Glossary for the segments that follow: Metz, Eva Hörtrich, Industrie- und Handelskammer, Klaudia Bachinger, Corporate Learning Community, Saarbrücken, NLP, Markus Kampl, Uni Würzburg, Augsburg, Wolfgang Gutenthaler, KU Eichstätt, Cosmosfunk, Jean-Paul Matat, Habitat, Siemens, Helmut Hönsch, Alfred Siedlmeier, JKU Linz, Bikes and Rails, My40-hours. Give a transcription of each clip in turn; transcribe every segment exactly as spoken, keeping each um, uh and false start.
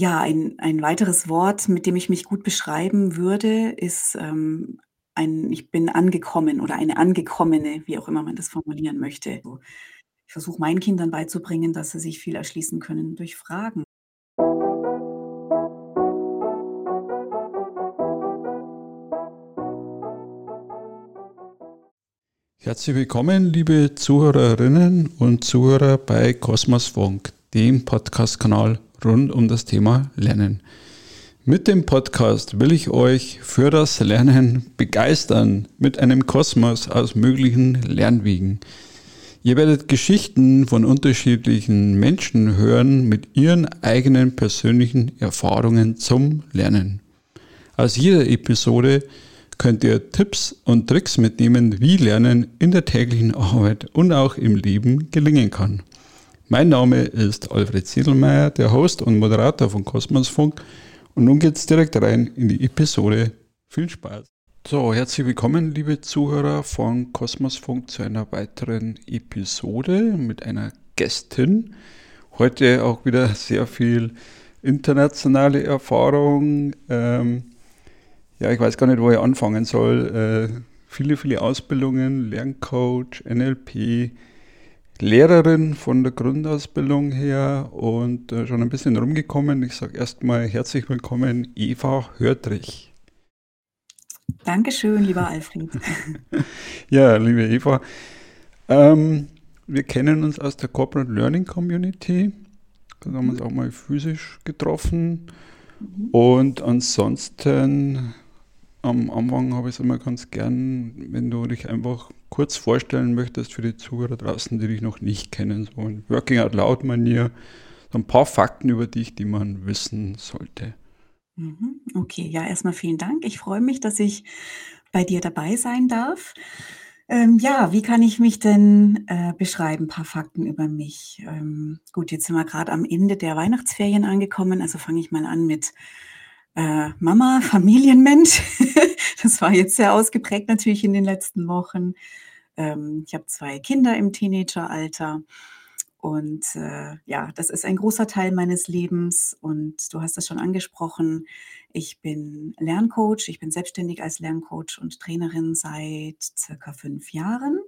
Ja, ein, ein weiteres Wort, mit dem ich mich gut beschreiben würde, ist ähm, ein Ich bin angekommen oder eine Angekommene, wie auch immer man das formulieren möchte. So, ich versuche meinen Kindern beizubringen, dass sie sich viel erschließen können durch Fragen. Herzlich willkommen, liebe Zuhörerinnen und Zuhörer bei Cosmosfunk, dem Podcast-Kanal rund um das Thema Lernen. Mit dem Podcast will ich euch für das Lernen begeistern mit einem Kosmos aus möglichen Lernwegen. Ihr werdet Geschichten von unterschiedlichen Menschen hören mit ihren eigenen persönlichen Erfahrungen zum Lernen. Aus jeder Episode könnt ihr Tipps und Tricks mitnehmen, wie Lernen in der täglichen Arbeit und auch im Leben gelingen kann. Mein Name ist Alfred Siedlmeier, der Host und Moderator von Cosmosfunk. Und nun geht's direkt rein in die Episode. Viel Spaß! So, herzlich willkommen, liebe Zuhörer von Cosmosfunk, zu einer weiteren Episode mit einer Gästin. Heute auch wieder sehr viel internationale Erfahrung. Ähm, ja, ich weiß gar nicht, wo ich anfangen soll. Äh, viele, viele Ausbildungen, Lerncoach, N L P, Lehrerin von der Grundausbildung her und äh, schon ein bisschen rumgekommen. Ich sage erstmal herzlich willkommen, Eva Hörtrich. Dankeschön, lieber Alfred. Ja, liebe Eva, ähm, wir kennen uns aus der Corporate Learning Community. Da haben wir uns auch mal physisch getroffen. Und ansonsten, am Anfang habe ich es immer ganz gern, wenn du dich einfach kurz vorstellen möchtest für die Zuhörer draußen, die dich noch nicht kennen. So in Working-out-loud-Manier, so ein paar Fakten über dich, die man wissen sollte. Okay, ja, erstmal vielen Dank. Ich freue mich, dass ich bei dir dabei sein darf. Ähm, ja, wie kann ich mich denn äh, beschreiben? Ein paar Fakten über mich. Ähm, gut, jetzt sind wir gerade am Ende der Weihnachtsferien angekommen, also fange ich mal an mit äh, Mama, Familienmensch. Das war jetzt sehr ausgeprägt natürlich in den letzten Wochen. Ähm, ich habe zwei Kinder im Teenageralter. Und äh, ja, das ist ein großer Teil meines Lebens und du hast das schon angesprochen. Ich bin Lerncoach, ich bin selbstständig als Lerncoach und Trainerin seit circa fünf Jahren.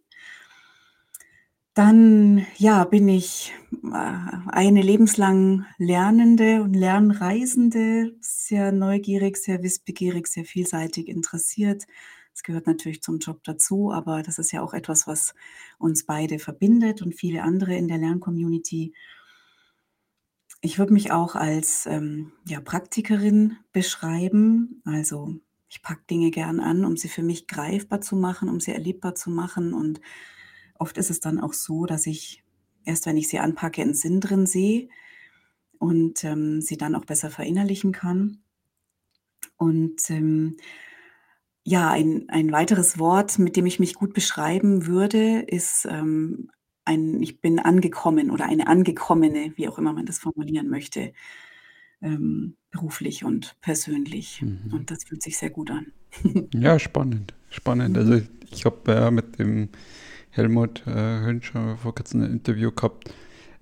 Dann ja, bin ich äh, eine lebenslang Lernende und Lernreisende, sehr neugierig, sehr wissbegierig, sehr vielseitig interessiert. Das gehört natürlich zum Job dazu, aber das ist ja auch etwas, was uns beide verbindet und viele andere in der Lerncommunity. Ich würde mich auch als ähm, ja, Praktikerin beschreiben. Also ich packe Dinge gern an, um sie für mich greifbar zu machen, um sie erlebbar zu machen. Und oft ist es dann auch so, dass ich erst, wenn ich sie anpacke, einen Sinn drin sehe und ähm, sie dann auch besser verinnerlichen kann. Und ähm, Ja, ein, ein weiteres Wort, mit dem ich mich gut beschreiben würde, ist ähm, ein Ich bin angekommen oder eine Angekommene, wie auch immer man das formulieren möchte, ähm, beruflich und persönlich. Mhm. Und das fühlt sich sehr gut an. Ja, spannend, spannend. Mhm. Also ich, ich habe äh, mit dem Helmut äh, Hönsch vor kurzem ein Interview gehabt.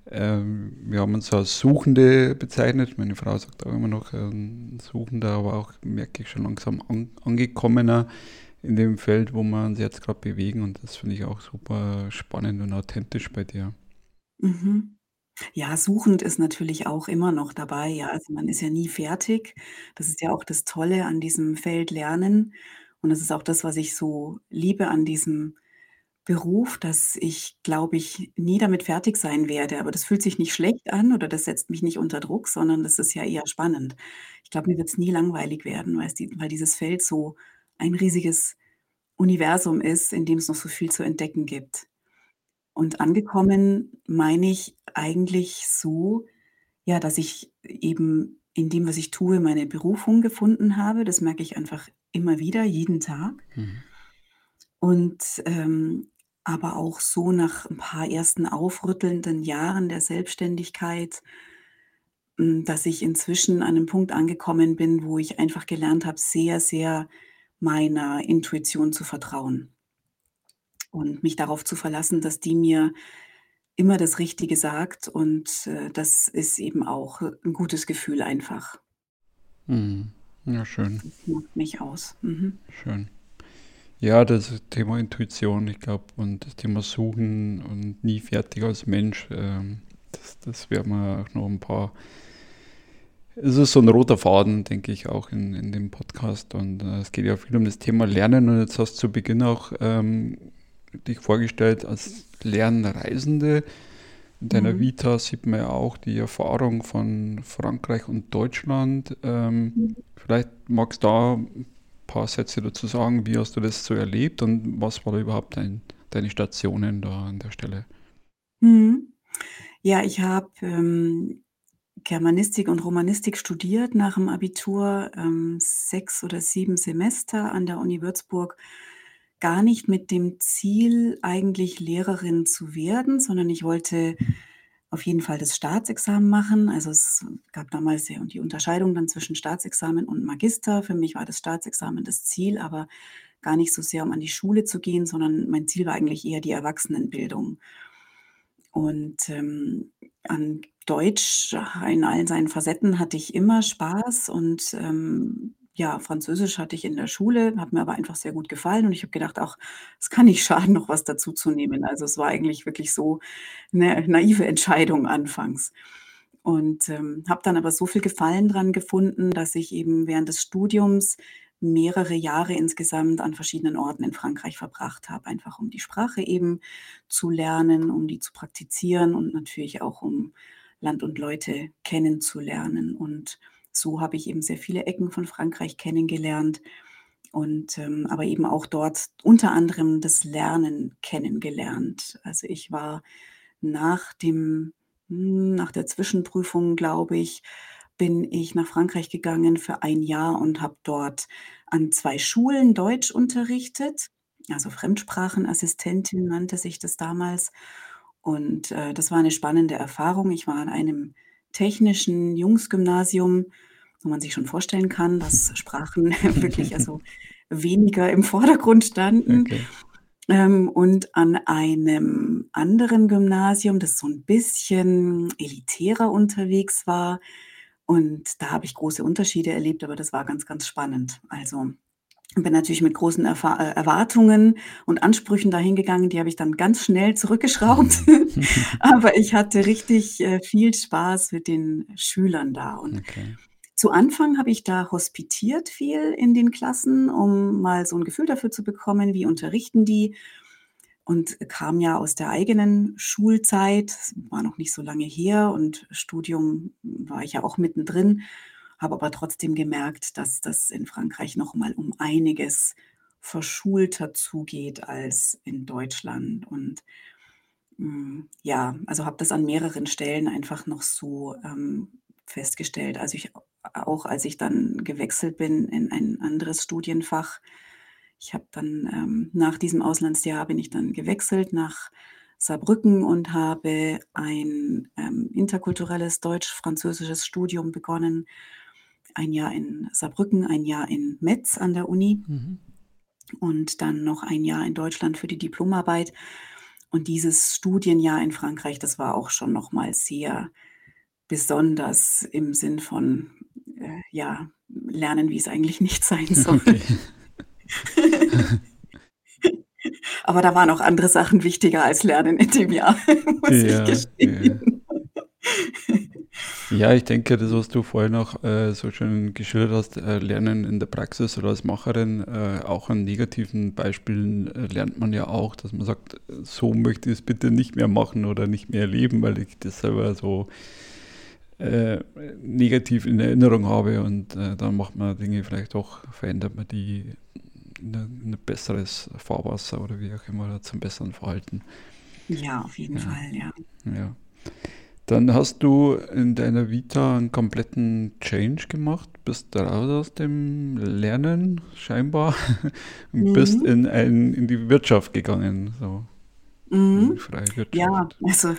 Ähm, wir haben uns als Suchende bezeichnet. Meine Frau sagt auch immer noch ähm, Suchender, aber auch merke ich schon langsam an, angekommener in dem Feld, wo wir uns jetzt gerade bewegen. Und das finde ich auch super spannend und authentisch bei dir. Mhm. Ja, suchend ist natürlich auch immer noch dabei. Ja, also man ist ja nie fertig. Das ist ja auch das Tolle an diesem Feld Lernen. Und das ist auch das, was ich so liebe an diesem Beruf, dass ich, glaube ich, nie damit fertig sein werde. Aber das fühlt sich nicht schlecht an oder das setzt mich nicht unter Druck, sondern das ist ja eher spannend. Ich glaube, mir wird es nie langweilig werden, weil, es die, weil dieses Feld so ein riesiges Universum ist, in dem es noch so viel zu entdecken gibt. Und angekommen meine ich eigentlich so, ja, dass ich eben in dem, was ich tue, meine Berufung gefunden habe. Das merke ich einfach immer wieder, jeden Tag. Mhm. Und ähm, aber auch so nach ein paar ersten aufrüttelnden Jahren der Selbstständigkeit, dass ich inzwischen an einem Punkt angekommen bin, wo ich einfach gelernt habe, sehr, sehr meiner Intuition zu vertrauen und mich darauf zu verlassen, dass die mir immer das Richtige sagt, und äh, das ist eben auch ein gutes Gefühl einfach. Hm. Ja, schön. Das macht mich aus. Mhm. Schön. Ja, das Thema Intuition, ich glaube, und das Thema Suchen und nie fertig als Mensch, ähm, das, das werden wir auch noch ein paar, es ist so ein roter Faden, denke ich, auch in, in dem Podcast, und äh, es geht ja viel um das Thema Lernen, und jetzt hast du zu Beginn auch ähm, dich vorgestellt als Lernreisende. In deiner mhm. Vita sieht man ja auch die Erfahrung von Frankreich und Deutschland. Ähm, mhm. Vielleicht magst du da ein paar Sätze dazu sagen, wie hast du das so erlebt und was waren überhaupt dein, deine Stationen da an der Stelle? Mhm. Ja, ich habe ähm, Germanistik und Romanistik studiert nach dem Abitur, ähm, sechs oder sieben Semester an der Uni Würzburg. Gar nicht mit dem Ziel, eigentlich Lehrerin zu werden, sondern ich wollte auf jeden Fall das Staatsexamen machen. Also es gab damals ja die Unterscheidung dann zwischen Staatsexamen und Magister. Für mich war das Staatsexamen das Ziel, aber gar nicht so sehr, um an die Schule zu gehen, sondern mein Ziel war eigentlich eher die Erwachsenenbildung. Und ähm, an Deutsch in allen seinen Facetten hatte ich immer Spaß, und ähm, ja, Französisch hatte ich in der Schule, hat mir aber einfach sehr gut gefallen, und ich habe gedacht, auch es kann nicht schaden, noch was dazu zu nehmen. Also es war eigentlich wirklich so eine naive Entscheidung anfangs. Und ähm, habe dann aber so viel Gefallen dran gefunden, dass ich eben während des Studiums mehrere Jahre insgesamt an verschiedenen Orten in Frankreich verbracht habe, einfach um die Sprache eben zu lernen, um die zu praktizieren und natürlich auch um Land und Leute kennenzulernen. Und so habe ich eben sehr viele Ecken von Frankreich kennengelernt und ähm, aber eben auch dort unter anderem das Lernen kennengelernt. Also ich war nach dem, nach der Zwischenprüfung, glaube ich, bin ich nach Frankreich gegangen für ein Jahr und habe dort an zwei Schulen Deutsch unterrichtet. Also Fremdsprachenassistentin nannte sich das damals. Und äh, das war eine spannende Erfahrung. Ich war an einem technischen Jungsgymnasium, wo man sich schon vorstellen kann, dass Sprachen wirklich also weniger im Vordergrund standen. Okay. Ähm, und an einem anderen Gymnasium, das so ein bisschen elitärer unterwegs war. Und da habe ich große Unterschiede erlebt, aber das war ganz, ganz spannend. Also bin natürlich mit großen Erfa- Erwartungen und Ansprüchen dahin gegangen, die habe ich dann ganz schnell zurückgeschraubt. Aber ich hatte richtig äh, viel Spaß mit den Schülern da. Und okay. Zu Anfang habe ich da hospitiert viel in den Klassen, um mal so ein Gefühl dafür zu bekommen, wie unterrichten die. Und kam ja aus der eigenen Schulzeit, war noch nicht so lange her, und Studium war ich ja auch mittendrin. Habe aber trotzdem gemerkt, dass das in Frankreich noch mal um einiges verschulter zugeht als in Deutschland. Und mh, ja, also habe das an mehreren Stellen einfach noch so ähm, festgestellt. Also ich, auch als ich dann gewechselt bin in ein anderes Studienfach, ich habe dann ähm, nach diesem Auslandsjahr bin ich dann gewechselt nach Saarbrücken und habe ein ähm, interkulturelles deutsch-französisches Studium begonnen. Ein Jahr in Saarbrücken, ein Jahr in Metz an der Uni mhm. und dann noch ein Jahr in Deutschland für die Diplomarbeit. Und dieses Studienjahr in Frankreich, das war auch schon nochmal sehr besonders im Sinn von, äh, ja, lernen, wie es eigentlich nicht sein soll. Okay. Aber da waren auch andere Sachen wichtiger als Lernen in dem Jahr, muss ja, ich gestehen. Ja. Ja, ich denke, das, was du vorhin auch äh, so schön geschildert hast, äh, Lernen in der Praxis oder als Macherin, äh, auch an negativen Beispielen äh, lernt man ja auch, dass man sagt, so möchte ich es bitte nicht mehr machen oder nicht mehr erleben, weil ich das selber so äh, negativ in Erinnerung habe, und äh, dann macht man Dinge vielleicht auch, verändert man die in ein besseres Fahrwasser oder wie auch immer, zum besseren Verhalten. Ja, auf jeden ja. Fall, ja. ja. Dann hast du in deiner Vita einen kompletten Change gemacht, bist raus aus dem Lernen scheinbar und mhm. bist in, ein, in die Wirtschaft gegangen. So. Mhm. Die freie Wirtschaft. Ja, also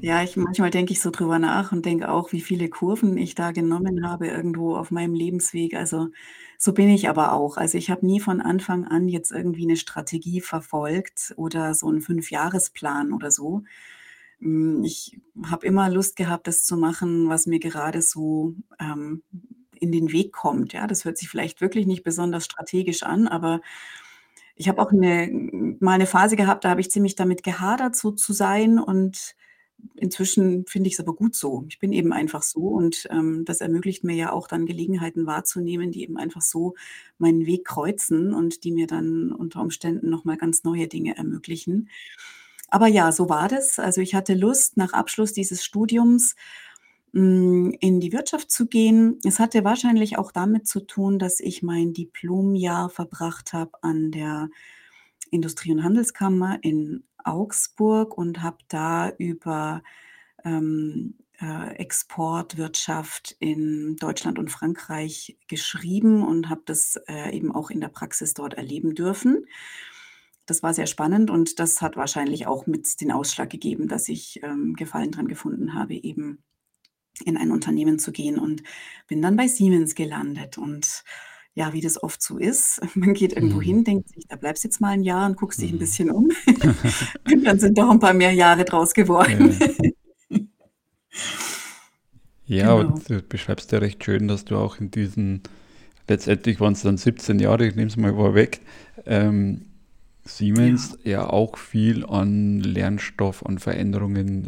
ja, ich, manchmal denke ich so drüber nach und denke auch, wie viele Kurven ich da genommen habe irgendwo auf meinem Lebensweg. Also so bin ich aber auch. Also ich habe nie von Anfang an jetzt irgendwie eine Strategie verfolgt oder so einen Fünfjahresplan oder so. Ich habe immer Lust gehabt, das zu machen, was mir gerade so ähm, in den Weg kommt. Ja, das hört sich vielleicht wirklich nicht besonders strategisch an, aber ich habe auch eine, mal eine Phase gehabt, da habe ich ziemlich damit gehadert, so zu sein. Und inzwischen finde ich es aber gut so. Ich bin eben einfach so. Und ähm, das ermöglicht mir ja auch dann Gelegenheiten wahrzunehmen, die eben einfach so meinen Weg kreuzen und die mir dann unter Umständen nochmal ganz neue Dinge ermöglichen. Aber ja, so war das. Also ich hatte Lust, nach Abschluss dieses Studiums mh, in die Wirtschaft zu gehen. Es hatte wahrscheinlich auch damit zu tun, dass ich mein Diplomjahr verbracht habe an der Industrie- und Handelskammer in Augsburg und habe da über ähm, äh, Exportwirtschaft in Deutschland und Frankreich geschrieben und habe das äh, eben auch in der Praxis dort erleben dürfen. Das war sehr spannend und das hat wahrscheinlich auch mit den Ausschlag gegeben, dass ich ähm, Gefallen dran gefunden habe, eben in ein Unternehmen zu gehen, und bin dann bei Siemens gelandet. Und ja, wie das oft so ist, man geht irgendwo Mhm. hin, denkt sich, da bleibst jetzt mal ein Jahr und guckst dich ein Mhm. bisschen um. Und dann sind doch ein paar mehr Jahre draus geworden. Ja, ja, Genau. und du beschreibst ja recht schön, dass du auch in diesen, letztendlich waren es dann siebzehn Jahre, ich nehme es mal vorweg, ähm, Siemens ja auch viel an Lernstoff, an Veränderungen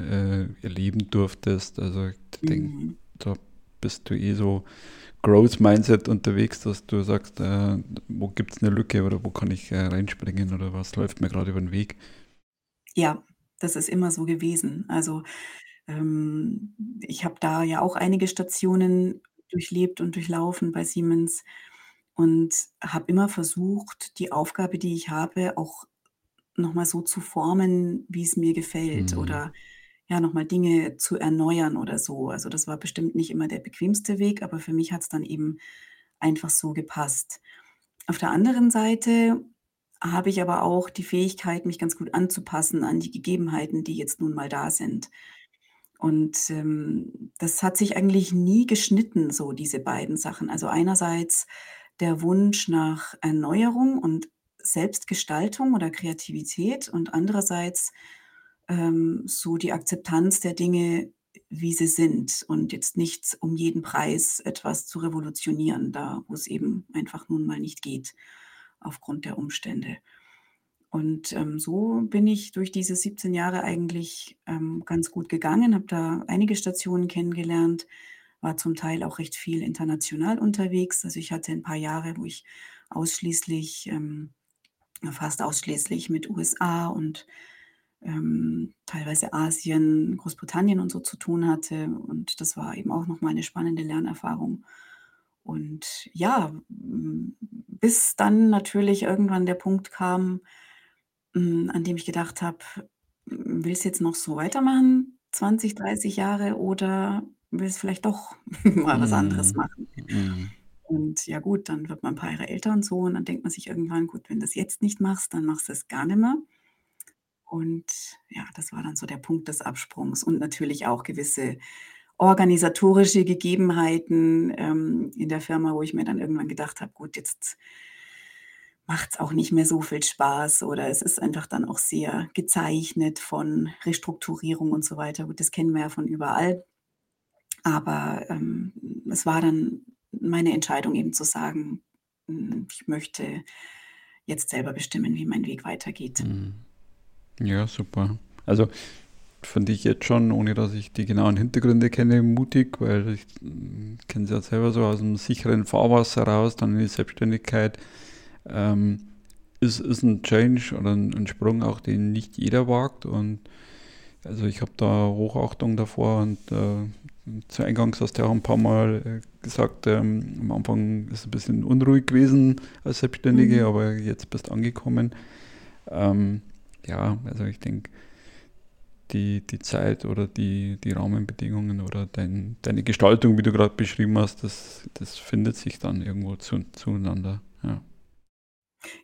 äh, erleben durftest. Also ich denke, Mhm. da bist du eh so Growth-Mindset unterwegs, dass du sagst, äh, wo gibt es eine Lücke oder wo kann ich äh, reinspringen oder was läuft mir gerade über den Weg? Ja, das ist immer so gewesen. Also ähm, ich habe da ja auch einige Stationen durchlebt und durchlaufen bei Siemens und habe immer versucht, die Aufgabe, die ich habe, auch nochmal so zu formen, wie es mir gefällt, Mhm. oder ja, nochmal Dinge zu erneuern oder so. Also das war bestimmt nicht immer der bequemste Weg, aber für mich hat es dann eben einfach so gepasst. Auf der anderen Seite habe ich aber auch die Fähigkeit, mich ganz gut anzupassen an die Gegebenheiten, die jetzt nun mal da sind. Und ähm, das hat sich eigentlich nie geschnitten, so diese beiden Sachen. Also einerseits der Wunsch nach Erneuerung und Selbstgestaltung oder Kreativität und andererseits ähm, so die Akzeptanz der Dinge, wie sie sind, und jetzt nicht um jeden Preis etwas zu revolutionieren, da wo es eben einfach nun mal nicht geht aufgrund der Umstände. Und ähm, so bin ich durch diese siebzehn Jahre eigentlich ähm, ganz gut gegangen, habe da einige Stationen kennengelernt, war zum Teil auch recht viel international unterwegs. Also ich hatte ein paar Jahre, wo ich ausschließlich, ähm, fast ausschließlich mit U S A und ähm, teilweise Asien, Großbritannien und so zu tun hatte. Und das war eben auch nochmal eine spannende Lernerfahrung. Und ja, m, bis dann natürlich irgendwann der Punkt kam, m, an dem ich gedacht habe, willst du jetzt noch so weitermachen, zwanzig, dreißig Jahre, oder willst vielleicht doch mal was anderes Mhm. machen? Mhm. Und ja gut, dann wird man ein paar Jahre älter und so, und dann denkt man sich irgendwann, gut, wenn du das jetzt nicht machst, dann machst du es gar nicht mehr. Und ja, das war dann so der Punkt des Absprungs und natürlich auch gewisse organisatorische Gegebenheiten ähm, in der Firma, wo ich mir dann irgendwann gedacht habe, gut, jetzt macht es auch nicht mehr so viel Spaß, oder es ist einfach dann auch sehr gezeichnet von Restrukturierung und so weiter. Gut, das kennen wir ja von überall. Aber ähm, es war dann meine Entscheidung, eben zu sagen, mm, ich möchte jetzt selber bestimmen, wie mein Weg weitergeht. Mhm. Ja, super. Also finde ich jetzt schon, ohne dass ich die genauen Hintergründe kenne, mutig, weil ich mm, kenne es ja selber so aus dem sicheren Fahrwasser raus, dann in die Selbstständigkeit. Ähm, ist, ist ein Change oder ein, ein Sprung, auch den nicht jeder wagt. Und also ich habe da Hochachtung davor, und äh, zu Eingangs hast du ja auch ein paar Mal äh, gesagt, ähm, am Anfang ist es ein bisschen unruhig gewesen als Selbstständige, Mhm. aber jetzt bist du angekommen. Ähm, ja, also ich denke, die, die Zeit oder die, die Rahmenbedingungen oder dein, deine Gestaltung, wie du gerade beschrieben hast, das, das findet sich dann irgendwo zu, zueinander. Ja.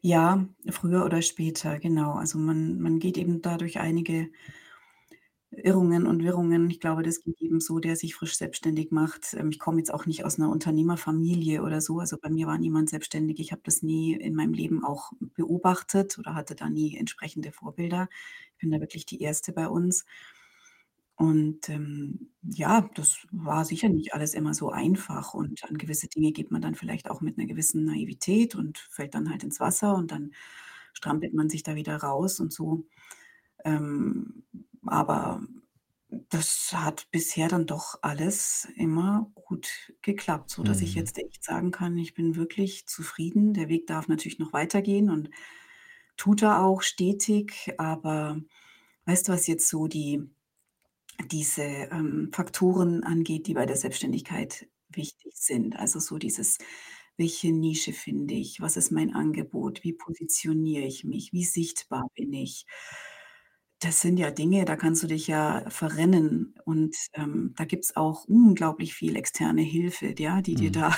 Ja, früher oder später, genau. Also man, man geht eben dadurch einige Irrungen und Wirrungen. Ich glaube, das geht eben so, der sich frisch selbstständig macht. Ähm, Ich komme jetzt auch nicht aus einer Unternehmerfamilie oder so. Also bei mir war niemand selbstständig. Ich habe das nie in meinem Leben auch beobachtet oder hatte da nie entsprechende Vorbilder. Ich bin da wirklich die Erste bei uns. Und ähm, ja, das war sicher nicht alles immer so einfach. Und an gewisse Dinge geht man dann vielleicht auch mit einer gewissen Naivität und fällt dann halt ins Wasser und dann strampelt man sich da wieder raus und so. Ähm, aber das hat bisher dann doch alles immer gut geklappt, so dass ich Mhm. jetzt echt sagen kann, ich bin wirklich zufrieden. Der Weg darf natürlich noch weitergehen und tut er auch stetig. Aber weißt du, was jetzt so die, diese ähm, Faktoren angeht, die bei der Selbstständigkeit wichtig sind? Also so dieses, welche Nische finde ich? Was ist mein Angebot? Wie positioniere ich mich? Wie sichtbar bin ich? Das sind ja Dinge, da kannst du dich ja verrennen. Und ähm, da gibt es auch unglaublich viel externe Hilfe, ja, die dir Mhm. da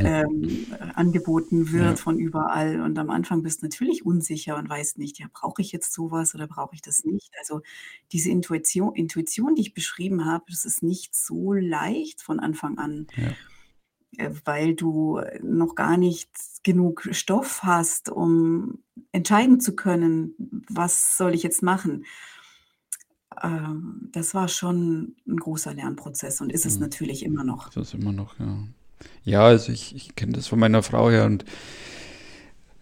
ähm, angeboten Ja. wird von überall. Und am Anfang bist du natürlich unsicher und weißt nicht, ja, brauche ich jetzt sowas oder brauche ich das nicht? Also diese Intuition, Intuition, die ich beschrieben habe, das ist nicht so leicht von Anfang an, Ja. äh, weil du noch gar nicht genug Stoff hast, um entscheiden zu können, was soll ich jetzt machen. Ähm, das war schon ein großer Lernprozess und ist es Mhm. natürlich immer noch. Das ist immer noch, ja. Ja, also ich, ich kenne das von meiner Frau her und,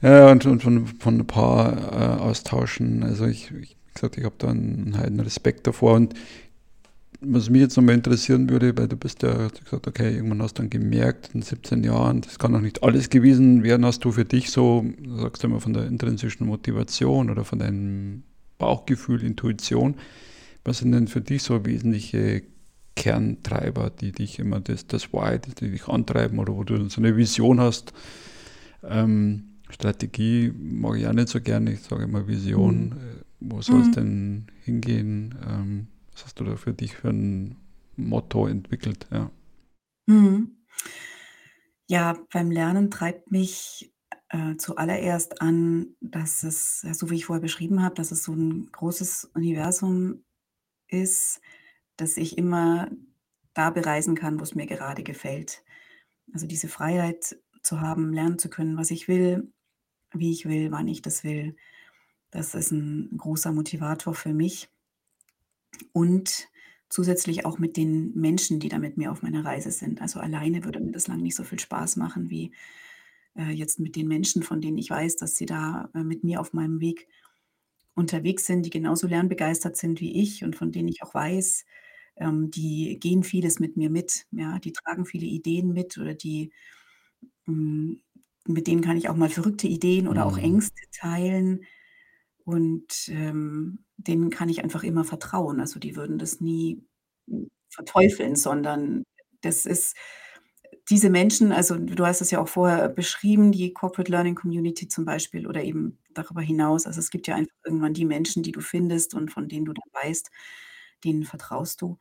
ja, und, und von, von ein paar äh, Austauschen. Also ich, ich wie gesagt, ich habe da einen heiden Respekt davor. Und was mich jetzt nochmal interessieren würde, weil du bist ja, hast du gesagt, okay, irgendwann hast du dann gemerkt, in siebzehn Jahren, das kann noch nicht alles gewesen werden, hast du für dich so, sagst du immer von der intrinsischen Motivation oder von deinem Bauchgefühl, Intuition, was sind denn für dich so wesentliche Kerntreiber, die dich immer das, das Why, das die dich antreiben oder wo du so eine Vision hast? Ähm, Strategie mag ich auch nicht so gerne, ich sage immer Vision, Mhm. äh, wo soll es Mhm. denn hingehen? Ähm, was hast du da für dich für ein Motto entwickelt? Ja. Mhm. Ja, beim Lernen treibt mich äh, zuallererst an, dass es, ja, so wie ich vorher beschrieben habe, dass es so ein großes Universum ist, dass ich immer da bereisen kann, wo es mir gerade gefällt. Also diese Freiheit zu haben, lernen zu können, was ich will, wie ich will, wann ich das will. Das ist ein großer Motivator für mich. Und zusätzlich auch mit den Menschen, die da mit mir auf meiner Reise sind. Also alleine würde mir das lang nicht so viel Spaß machen wie äh, jetzt mit den Menschen, von denen ich weiß, dass sie da äh, mit mir auf meinem Weg unterwegs sind, die genauso lernbegeistert sind wie ich und von denen ich auch weiß, ähm, die gehen vieles mit mir mit. Ja, die tragen viele Ideen mit oder die ähm, mit denen kann ich auch mal verrückte Ideen oder auch Mhm. Ängste teilen. Und ähm, denen kann ich einfach immer vertrauen. Also die würden das nie verteufeln, sondern das ist diese Menschen, also du hast es ja auch vorher beschrieben, die Corporate Learning Community zum Beispiel oder eben darüber hinaus. Also es gibt ja einfach irgendwann die Menschen, die du findest und von denen du dann weißt, denen vertraust du.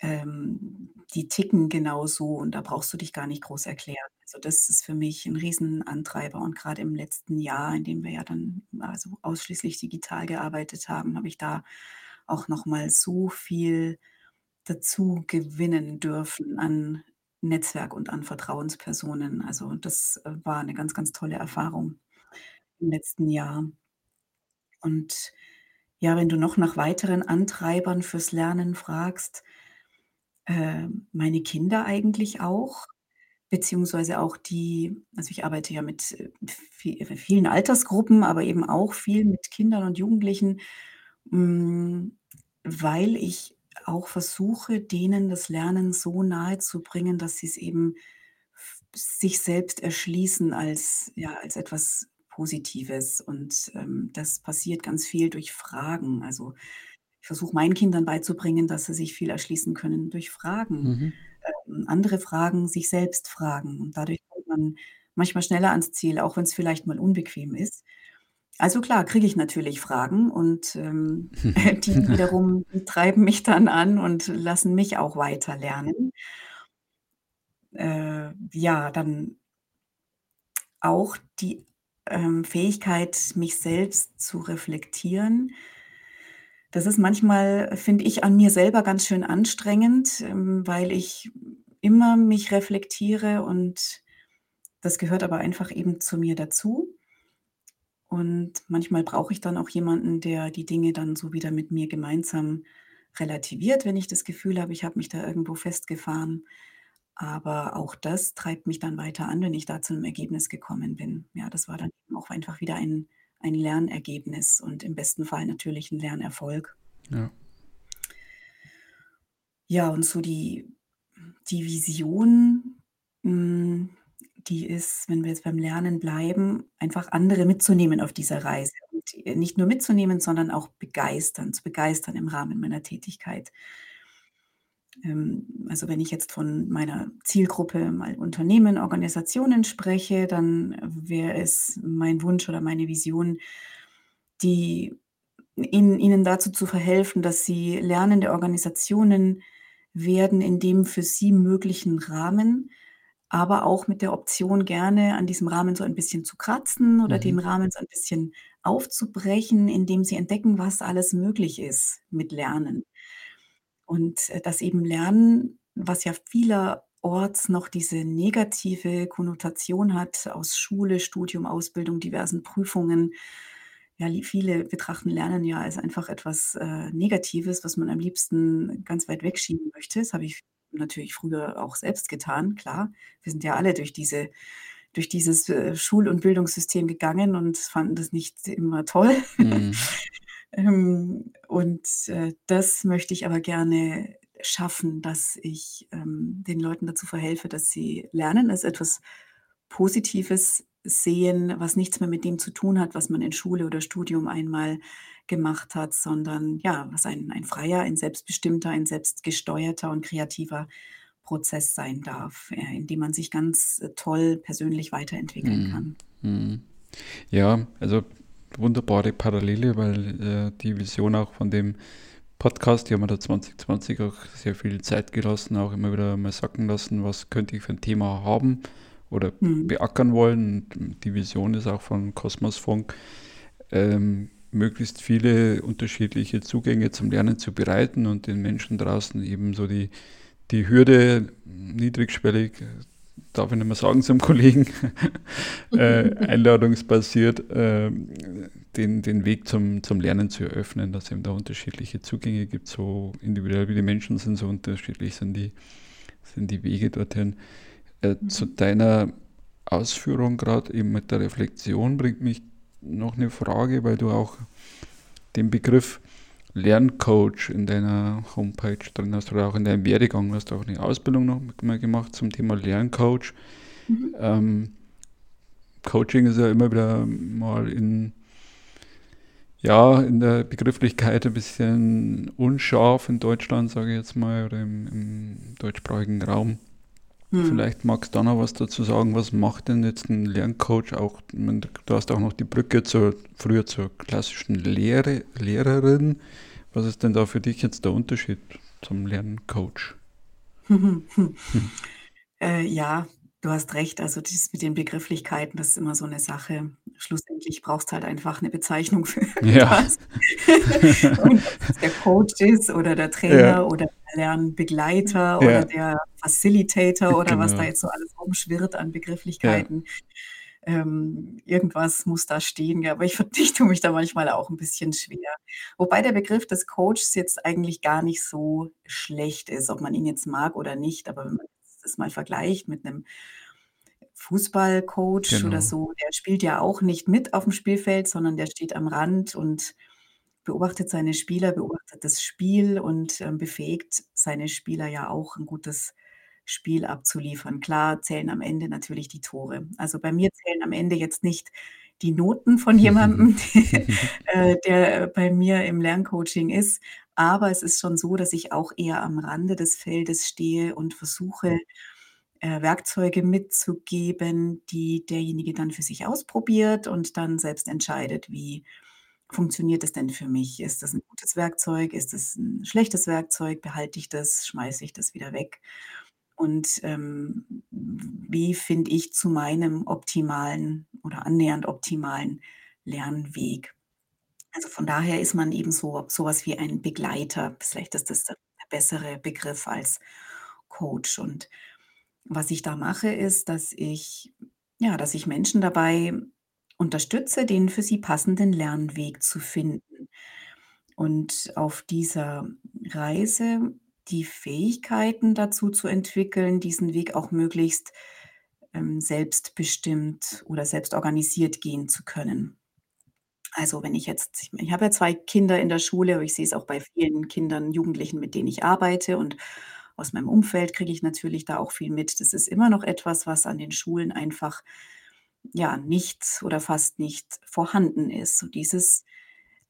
Ähm, die ticken genauso und da brauchst du dich gar nicht groß erklären. Also das ist für mich ein Riesenantreiber und gerade im letzten Jahr, in dem wir ja dann also ausschließlich digital gearbeitet haben, habe ich da auch noch mal so viel dazu gewinnen dürfen an Netzwerk und an Vertrauenspersonen. Also das äh, war eine ganz, ganz tolle Erfahrung im letzten Jahr. Und ja, wenn du noch nach weiteren Antreibern fürs Lernen fragst, äh, meine Kinder eigentlich auch, beziehungsweise auch die, also ich arbeite ja mit äh, vi- vielen Altersgruppen, aber eben auch viel mit Kindern und Jugendlichen, mh, weil ich auch versuche, denen das Lernen so nahe zu bringen, dass sie es eben f- sich selbst erschließen als, ja, als etwas Positives. Und ähm, das passiert ganz viel durch Fragen. Also ich versuche meinen Kindern beizubringen, dass sie sich viel erschließen können durch Fragen, Mhm. ähm, andere Fragen, sich selbst fragen. Und dadurch kommt man manchmal schneller ans Ziel, auch wenn es vielleicht mal unbequem ist. Also klar, kriege ich natürlich Fragen und ähm, die wiederum treiben mich dann an und lassen mich auch weiter lernen. Äh, ja, dann auch die ähm, Fähigkeit, mich selbst zu reflektieren. Das ist manchmal, finde ich, an mir selber ganz schön anstrengend, ähm, weil ich immer mich reflektiere und das gehört aber einfach eben zu mir dazu. Und manchmal brauche ich dann auch jemanden, der die Dinge dann so wieder mit mir gemeinsam relativiert, wenn ich das Gefühl habe, ich habe mich da irgendwo festgefahren. Aber auch das treibt mich dann weiter an, wenn ich da zu einem Ergebnis gekommen bin. Ja, das war dann eben auch einfach wieder ein, ein Lernergebnis und im besten Fall natürlich ein Lernerfolg. Ja, ja und so die, die Vision, mh, die ist, wenn wir jetzt beim Lernen bleiben, einfach andere mitzunehmen auf dieser Reise. Und nicht nur mitzunehmen, sondern auch begeistern, zu begeistern im Rahmen meiner Tätigkeit. Also wenn ich jetzt von meiner Zielgruppe, mal Unternehmen, Organisationen spreche, dann wäre es mein Wunsch oder meine Vision, die ihnen, ihnen dazu zu verhelfen, dass sie lernende Organisationen werden in dem für sie möglichen Rahmen, aber auch mit der Option gerne an diesem Rahmen so ein bisschen zu kratzen oder mhm. den Rahmen so ein bisschen aufzubrechen, indem sie entdecken, was alles möglich ist mit Lernen. Und das eben Lernen, was ja vielerorts noch diese negative Konnotation hat aus Schule, Studium, Ausbildung, diversen Prüfungen. Ja, viele betrachten Lernen ja als einfach etwas äh, Negatives, was man am liebsten ganz weit wegschieben möchte. Das habe ich natürlich früher auch selbst getan, klar. Wir sind ja alle durch diese, durch dieses äh, Schul- und Bildungssystem gegangen und fanden das nicht immer toll. Mhm. ähm, und äh, das möchte ich aber gerne schaffen, dass ich ähm, den Leuten dazu verhelfe, dass sie Lernen als etwas Positives sehen, was nichts mehr mit dem zu tun hat, was man in Schule oder Studium einmal gemacht hat, sondern ja, was ein, ein freier, ein selbstbestimmter, ein selbstgesteuerter und kreativer Prozess sein darf, in dem man sich ganz toll persönlich weiterentwickeln kann. Mhm. Ja, also wunderbare Parallele, weil äh, die Vision auch von dem Podcast, die haben wir da zwanzig zwanzig auch sehr viel Zeit gelassen, auch immer wieder mal sacken lassen, was könnte ich für ein Thema haben oder mhm. beackern wollen. Und die Vision ist auch von Cosmosfunk, ähm, möglichst viele unterschiedliche Zugänge zum Lernen zu bereiten und den Menschen draußen eben so die, die Hürde niedrigschwellig, darf ich nicht mehr sagen zum Kollegen, äh, einladungsbasiert, äh, den, den Weg zum, zum Lernen zu eröffnen, dass es eben da unterschiedliche Zugänge gibt, so individuell wie die Menschen sind, so unterschiedlich sind die, sind die Wege dorthin. Äh, mhm. Zu deiner Ausführung gerade eben mit der Reflexion bringt mich noch eine Frage, weil du auch den Begriff Lerncoach in deiner Homepage drin hast oder auch in deinem Werdegang. Du hast auch eine Ausbildung noch mal gemacht zum Thema Lerncoach. Mhm. Ähm, Coaching ist ja immer wieder mal in, ja, in der Begrifflichkeit ein bisschen unscharf in Deutschland, sage ich jetzt mal, oder im, im deutschsprachigen Raum. Vielleicht magst du da noch was dazu sagen, was macht denn jetzt ein Lerncoach auch, du hast auch noch die Brücke zur, früher zur klassischen Lehre, Lehrerin, was ist denn da für dich jetzt der Unterschied zum Lerncoach? hm. äh, ja, du hast recht, also dieses mit den Begrifflichkeiten, das ist immer so eine Sache, schlussendlich brauchst du halt einfach eine Bezeichnung für ja. das, und ob es der Coach ist oder der Trainer ja. oder Lernbegleiter ja. oder der Facilitator oder genau. was da jetzt so alles rumschwirrt an Begrifflichkeiten. Ja. Ähm, irgendwas muss da stehen, aber ich, ich tue mich da manchmal auch ein bisschen schwer. Wobei der Begriff des Coaches jetzt eigentlich gar nicht so schlecht ist, ob man ihn jetzt mag oder nicht, aber wenn man das mal vergleicht mit einem Fußballcoach genau. oder so, der spielt ja auch nicht mit auf dem Spielfeld, sondern der steht am Rand und beobachtet seine Spieler, beobachtet das Spiel und ähm, befähigt seine Spieler ja auch, ein gutes Spiel abzuliefern. Klar zählen am Ende natürlich die Tore. Also bei mir zählen am Ende jetzt nicht die Noten von jemandem, die, äh, der bei mir im Lerncoaching ist, aber es ist schon so, dass ich auch eher am Rande des Feldes stehe und versuche, äh, Werkzeuge mitzugeben, die derjenige dann für sich ausprobiert und dann selbst entscheidet, wie funktioniert das denn für mich? Ist das ein gutes Werkzeug? Ist das ein schlechtes Werkzeug? Behalte ich das? Schmeiße ich das wieder weg? Und ähm, wie finde ich zu meinem optimalen oder annähernd optimalen Lernweg? Also von daher ist man eben so sowas wie ein Begleiter. Vielleicht ist das der bessere Begriff als Coach. Und was ich da mache, ist, dass ich, ja, dass ich Menschen dabei unterstütze, den für sie passenden Lernweg zu finden. und auf dieser Reise die Fähigkeiten dazu zu entwickeln, diesen Weg auch möglichst ähm, selbstbestimmt oder selbstorganisiert gehen zu können. Also wenn ich jetzt, ich, ich habe ja zwei Kinder in der Schule, aber ich sehe es auch bei vielen Kindern, Jugendlichen, mit denen ich arbeite, und aus meinem Umfeld kriege ich natürlich da auch viel mit. Das ist immer noch etwas, was an den Schulen einfach ja nichts oder fast nicht vorhanden ist. So dieses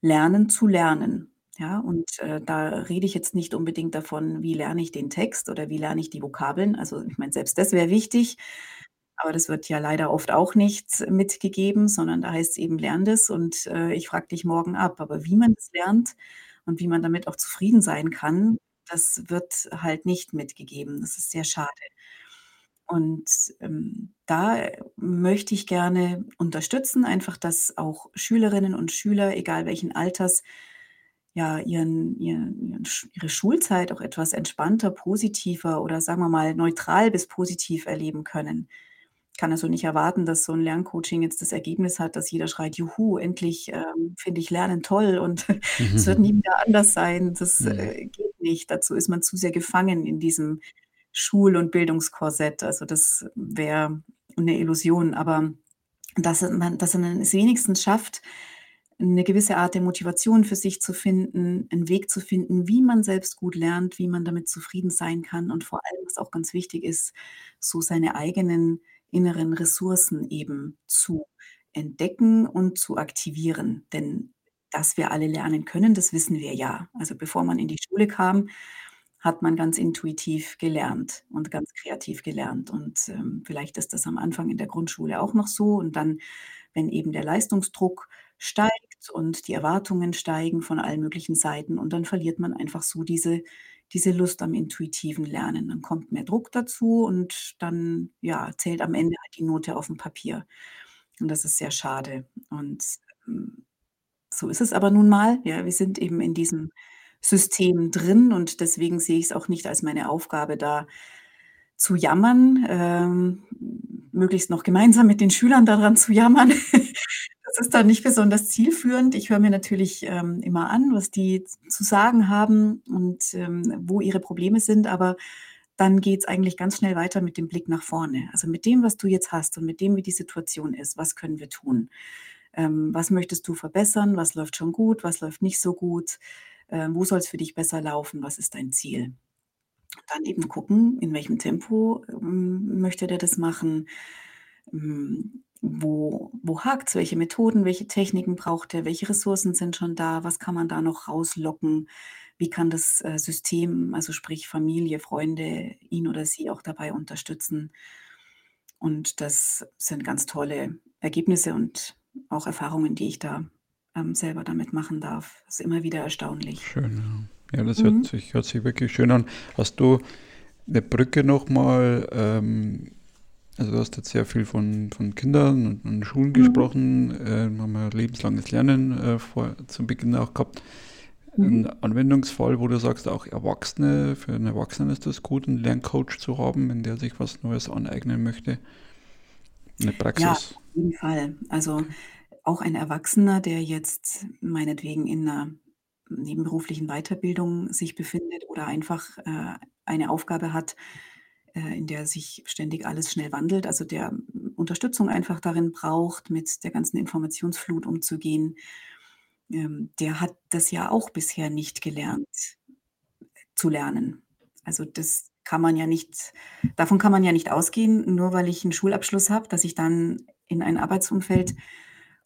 Lernen zu lernen. Ja, und äh, da rede ich jetzt nicht unbedingt davon, wie lerne ich den Text oder wie lerne ich die Vokabeln. Also ich meine, selbst das wäre wichtig, aber das wird ja leider oft auch nicht mitgegeben, sondern da heißt es eben, lern das und äh, ich frage dich morgen ab. Aber wie man das lernt und wie man damit auch zufrieden sein kann, das wird halt nicht mitgegeben. Das ist sehr schade. Und ähm, da möchte ich gerne unterstützen, einfach, dass auch Schülerinnen und Schüler, egal welchen Alters, ja, ihren, ihren, ihre Schulzeit auch etwas entspannter, positiver oder sagen wir mal neutral bis positiv erleben können. Ich kann also nicht erwarten, dass so ein Lerncoaching jetzt das Ergebnis hat, dass jeder schreit, juhu, endlich ähm, finde ich Lernen toll und es wird nie wieder anders sein. Das äh, geht nicht. Dazu ist man zu sehr gefangen in diesem Schul- und Bildungskorsett. Also das wäre eine Illusion. Aber dass man, dass man es wenigstens schafft, eine gewisse Art der Motivation für sich zu finden, einen Weg zu finden, wie man selbst gut lernt, wie man damit zufrieden sein kann und vor allem, was auch ganz wichtig ist, so seine eigenen inneren Ressourcen eben zu entdecken und zu aktivieren. Denn dass wir alle lernen können, das wissen wir ja. Also bevor man in die Schule kam, hat man ganz intuitiv gelernt und ganz kreativ gelernt. Und ähm, vielleicht ist das am Anfang in der Grundschule auch noch so. Und dann, wenn eben der Leistungsdruck steigt und die Erwartungen steigen von allen möglichen Seiten und dann verliert man einfach so diese, diese Lust am intuitiven Lernen. Dann kommt mehr Druck dazu und dann ja, zählt am Ende halt die Note auf dem Papier. Und das ist sehr schade. Und ähm, so ist es aber nun mal. Ja, wir sind eben in diesem System drin und deswegen sehe ich es auch nicht als meine Aufgabe, da zu jammern, ähm, möglichst noch gemeinsam mit den Schülern daran zu jammern. Das ist dann nicht besonders zielführend. Ich höre mir natürlich ähm, immer an, was die zu sagen haben und ähm, wo ihre Probleme sind, aber dann geht es eigentlich ganz schnell weiter mit dem Blick nach vorne. Also mit dem, was du jetzt hast und mit dem, wie die Situation ist, was können wir tun? Ähm, was möchtest du verbessern? Was läuft schon gut? Was läuft nicht so gut? Ähm, wo soll es für dich besser laufen? Was ist dein Ziel? Und dann eben gucken, in welchem Tempo ähm, möchte der das machen? Ähm, Wo, wo hakt es, welche Methoden, welche Techniken braucht er, welche Ressourcen sind schon da, was kann man da noch rauslocken, wie kann das äh, System, also sprich Familie, Freunde, ihn oder sie auch dabei unterstützen. Und das sind ganz tolle Ergebnisse und auch Erfahrungen, die ich da ähm, selber damit machen darf. Das ist immer wieder erstaunlich. Schön, ja, ja das mhm. hört sich, hört sich wirklich schön an. Hast du eine Brücke nochmal ähm Also du hast jetzt sehr viel von, von Kindern und, und Schulen mhm. gesprochen, äh, haben wir lebenslanges Lernen äh, vor, zum Beginn auch gehabt. Mhm. Ein Anwendungsfall, wo du sagst, auch Erwachsene, für einen Erwachsenen ist das gut, einen Lerncoach zu haben, wenn der sich was Neues aneignen möchte. Eine Praxis. Ja, auf jeden Fall. Also auch ein Erwachsener, der jetzt meinetwegen in einer nebenberuflichen Weiterbildung sich befindet oder einfach äh, eine Aufgabe hat, in der sich ständig alles schnell wandelt, also der Unterstützung einfach darin braucht, mit der ganzen Informationsflut umzugehen, der hat das ja auch bisher nicht gelernt zu lernen. Also das kann man ja nicht, davon kann man ja nicht ausgehen, nur weil ich einen Schulabschluss habe, dass ich dann in ein Arbeitsumfeld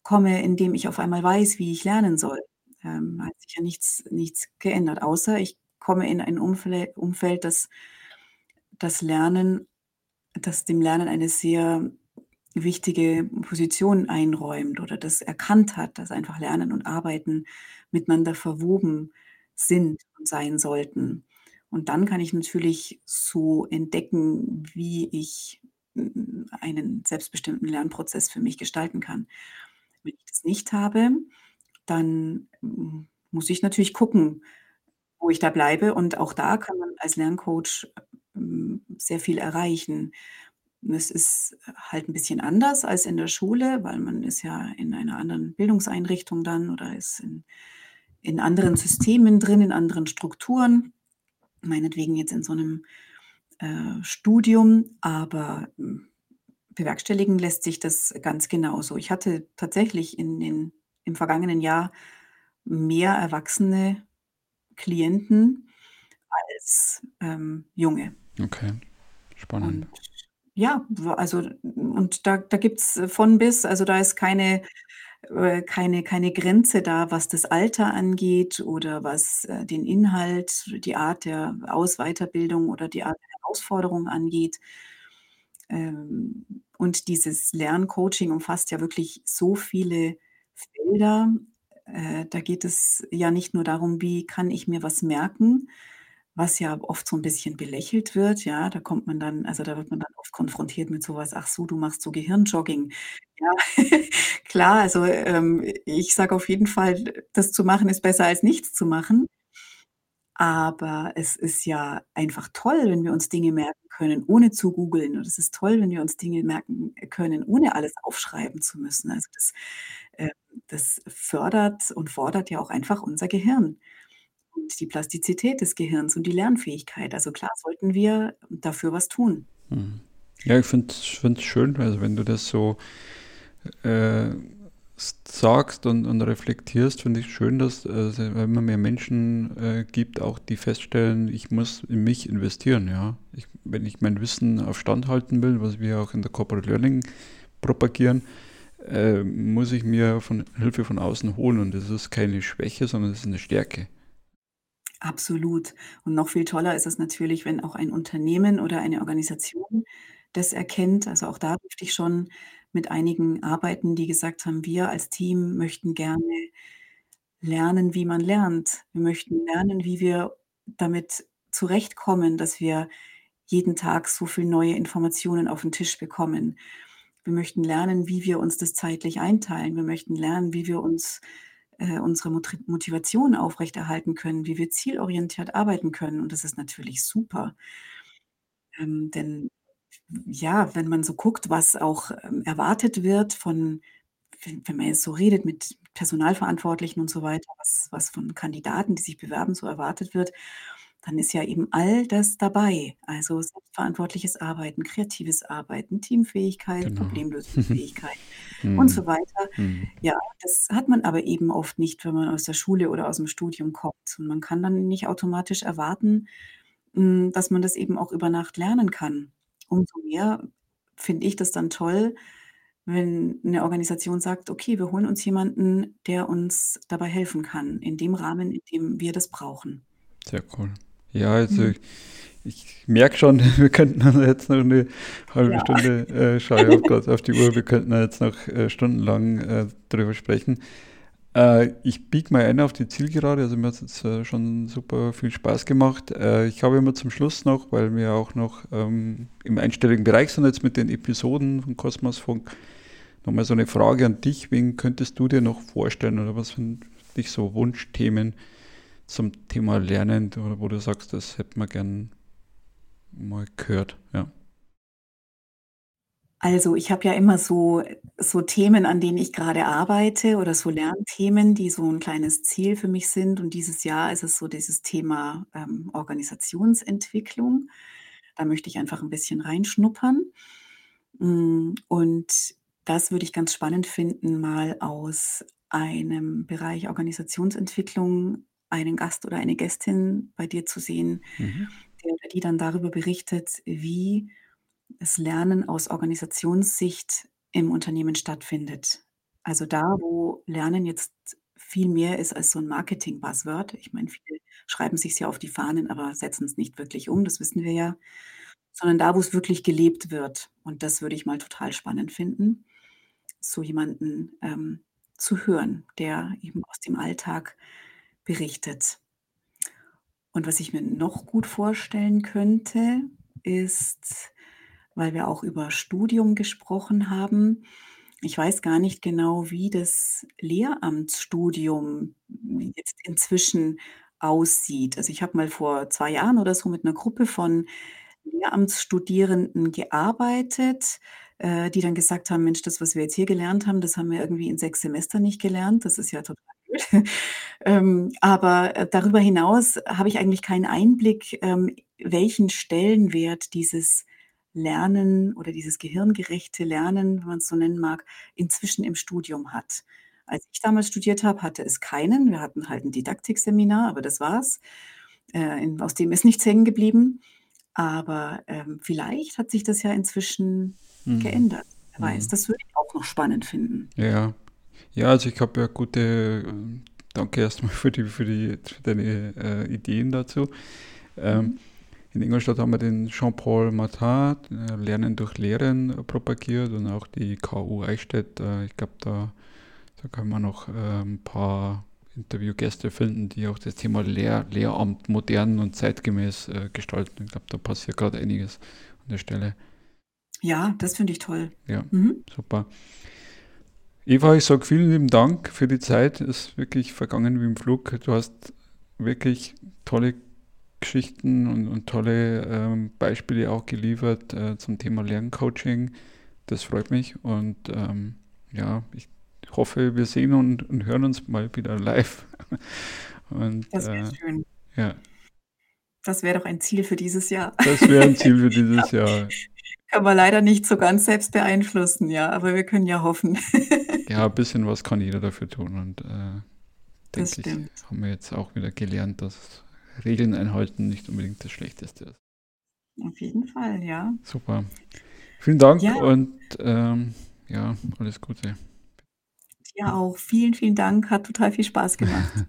komme, in dem ich auf einmal weiß, wie ich lernen soll. Ähm, hat sich ja nichts, nichts geändert, außer ich komme in ein Umfeld, Umfeld das das Lernen, das dem Lernen eine sehr wichtige Position einräumt oder das erkannt hat, dass einfach Lernen und Arbeiten miteinander verwoben sind und sein sollten. Und dann kann ich natürlich so entdecken, wie ich einen selbstbestimmten Lernprozess für mich gestalten kann. Wenn ich das nicht habe, dann muss ich natürlich gucken, wo ich da bleibe. Und auch da kann man als Lerncoach sehr viel erreichen. Es ist halt ein bisschen anders als in der Schule, weil man ist ja in einer anderen Bildungseinrichtung dann oder ist in, in anderen Systemen drin, in anderen Strukturen, meinetwegen jetzt in so einem äh, Studium, aber bewerkstelligen lässt sich das ganz genauso. Ich hatte tatsächlich in den, im vergangenen Jahr mehr erwachsene Klienten als ähm, junge. Okay, spannend. Und ja, also und da, da gibt es von bis, also da ist keine, äh, keine, keine Grenze da, was das Alter angeht oder was äh, den Inhalt, die Art der Aus- Weiterbildung oder die Art der Herausforderung angeht. Ähm, und dieses Lerncoaching umfasst ja wirklich so viele Felder. Äh, da geht es ja nicht nur darum, wie kann ich mir was merken, was ja oft so ein bisschen belächelt wird. Ja, da kommt man dann, also da wird man dann oft konfrontiert mit sowas, ach so, du machst so Gehirnjogging. Ja, klar, also ähm, ich sage auf jeden Fall, das zu machen ist besser als nichts zu machen. Aber es ist ja einfach toll, wenn wir uns Dinge merken können, ohne zu googeln. Und es ist toll, wenn wir uns Dinge merken können, ohne alles aufschreiben zu müssen. Also das, äh, das fördert und fordert ja auch einfach unser Gehirn und die Plastizität des Gehirns und die Lernfähigkeit. Also klar, sollten wir dafür was tun. Hm. Ja, ich finde es schön, also wenn du das so äh, sagst und, und reflektierst, finde ich schön, dass es immer mehr Menschen äh, gibt, auch die feststellen, ich muss in mich investieren. Ja, ich, wenn ich mein Wissen auf Stand halten will, was wir auch in der Corporate Learning propagieren, äh, muss ich mir von, Hilfe von außen holen. Und das ist keine Schwäche, sondern das ist eine Stärke. Absolut. Und noch viel toller ist es natürlich, wenn auch ein Unternehmen oder eine Organisation das erkennt. Also auch da durfte ich schon mit einigen arbeiten, die gesagt haben, wir als Team möchten gerne lernen, wie man lernt. Wir möchten lernen, wie wir damit zurechtkommen, dass wir jeden Tag so viel neue Informationen auf den Tisch bekommen. Wir möchten lernen, wie wir uns das zeitlich einteilen. Wir möchten lernen, wie wir uns äh, unsere Mot- Motivation aufrechterhalten können, wie wir zielorientiert arbeiten können. Und das ist natürlich super. Ähm, denn ja, wenn man so guckt, was auch ähm, erwartet wird von, wenn, wenn man jetzt so redet mit Personalverantwortlichen und so weiter, was, was von Kandidaten, die sich bewerben, so erwartet wird, dann ist ja eben all das dabei. Also selbstverantwortliches Arbeiten, kreatives Arbeiten, Teamfähigkeit, genau. Problemlösungsfähigkeit und so weiter. Ja, das hat man aber eben oft nicht, wenn man aus der Schule oder aus dem Studium kommt. Und man kann dann nicht automatisch erwarten, mh, dass man das eben auch über Nacht lernen kann. Umso mehr finde ich das dann toll, wenn eine Organisation sagt, okay, wir holen uns jemanden, der uns dabei helfen kann, in dem Rahmen, in dem wir das brauchen. Sehr cool. Ja, also mhm. ich, ich merke schon, wir könnten jetzt noch eine halbe ja. Stunde, äh, schaue ich auch gerade auf die Uhr, wir könnten jetzt noch äh, stundenlang äh, drüber sprechen. Äh, ich biege mal ein auf die Zielgerade, also mir hat es jetzt äh, schon super viel Spaß gemacht. Äh, ich habe immer zum Schluss noch, weil wir auch noch ähm, im einstelligen Bereich sind jetzt mit den Episoden von Cosmosfunk, nochmal so eine Frage an dich, wen könntest du dir noch vorstellen oder was sind für dich so Wunschthemen zum Thema Lernen, oder wo du sagst, das hätten wir gern mal gehört, ja. Also ich habe ja immer so, so Themen, an denen ich gerade arbeite oder so Lernthemen, die so ein kleines Ziel für mich sind. Und dieses Jahr ist es so dieses Thema ähm, Organisationsentwicklung. Da möchte ich einfach ein bisschen reinschnuppern. Und das würde ich ganz spannend finden, mal aus einem Bereich Organisationsentwicklung einen Gast oder eine Gästin bei dir zu sehen, mhm. der oder die dann darüber berichtet, wie das Lernen aus Organisationssicht im Unternehmen stattfindet. Also da, wo Lernen jetzt viel mehr ist als so ein Marketing-Buzzword. Ich meine, viele schreiben sich ja auf die Fahnen, aber setzen es nicht wirklich um, das wissen wir ja. Sondern da, wo es wirklich gelebt wird. Und das würde ich mal total spannend finden, so jemanden ähm, zu hören, der eben aus dem Alltag berichtet. Und was ich mir noch gut vorstellen könnte, ist, weil wir auch über Studium gesprochen haben. Ich weiß gar nicht genau, wie das Lehramtsstudium jetzt inzwischen aussieht. Also ich habe mal vor zwei Jahren oder so mit einer Gruppe von Lehramtsstudierenden gearbeitet, die dann gesagt haben, Mensch, das, was wir jetzt hier gelernt haben, das haben wir irgendwie in sechs Semestern nicht gelernt. Das ist ja total gefühlt. ähm, aber darüber hinaus habe ich eigentlich keinen Einblick, ähm, welchen Stellenwert dieses Lernen oder dieses gehirngerechte Lernen, wenn man es so nennen mag, inzwischen im Studium hat. Als ich damals studiert habe, hatte es keinen. Wir hatten halt ein Didaktikseminar, aber das war's. Äh, in, aus dem ist nichts hängen geblieben. Aber ähm, vielleicht hat sich das ja inzwischen mhm. geändert. Wer mhm. weiß, das würde ich auch noch spannend finden. Ja, ja, also ich habe ja gute, äh, danke erstmal für, die, für, die, für deine äh, Ideen dazu. Ähm, mhm. In Ingolstadt haben wir den Jean-Paul Matat, äh, Lernen durch Lehren, äh, propagiert und auch die K U Eichstätt. Äh, ich glaube, da, da kann man noch äh, ein paar Interviewgäste finden, die auch das Thema Lehr- Lehramt modern und zeitgemäß äh, gestalten. Ich glaube, da passiert gerade einiges an der Stelle. Ja, das finde ich toll. Ja, mhm. super. Eva, ich sage vielen lieben Dank für die Zeit. Es ist wirklich vergangen wie im Flug. Du hast wirklich tolle Geschichten und, und tolle ähm, Beispiele auch geliefert äh, zum Thema Lerncoaching. Das freut mich und ähm, ja, ich hoffe, wir sehen und, und hören uns mal wieder live. Und, das wäre äh, schön. Ja. Das wäre doch ein Ziel für dieses Jahr. Das wäre ein Ziel für dieses Jahr. Kann man leider nicht so ganz selbst beeinflussen, ja, aber wir können ja hoffen. Ja, ein bisschen was kann jeder dafür tun und äh, denke ich, haben wir jetzt auch wieder gelernt, dass Regeln einhalten nicht unbedingt das Schlechteste ist. Auf jeden Fall, ja. Super. Vielen Dank ja. und ähm, ja, alles Gute. Ja, auch. Vielen, vielen Dank. Hat total viel Spaß gemacht.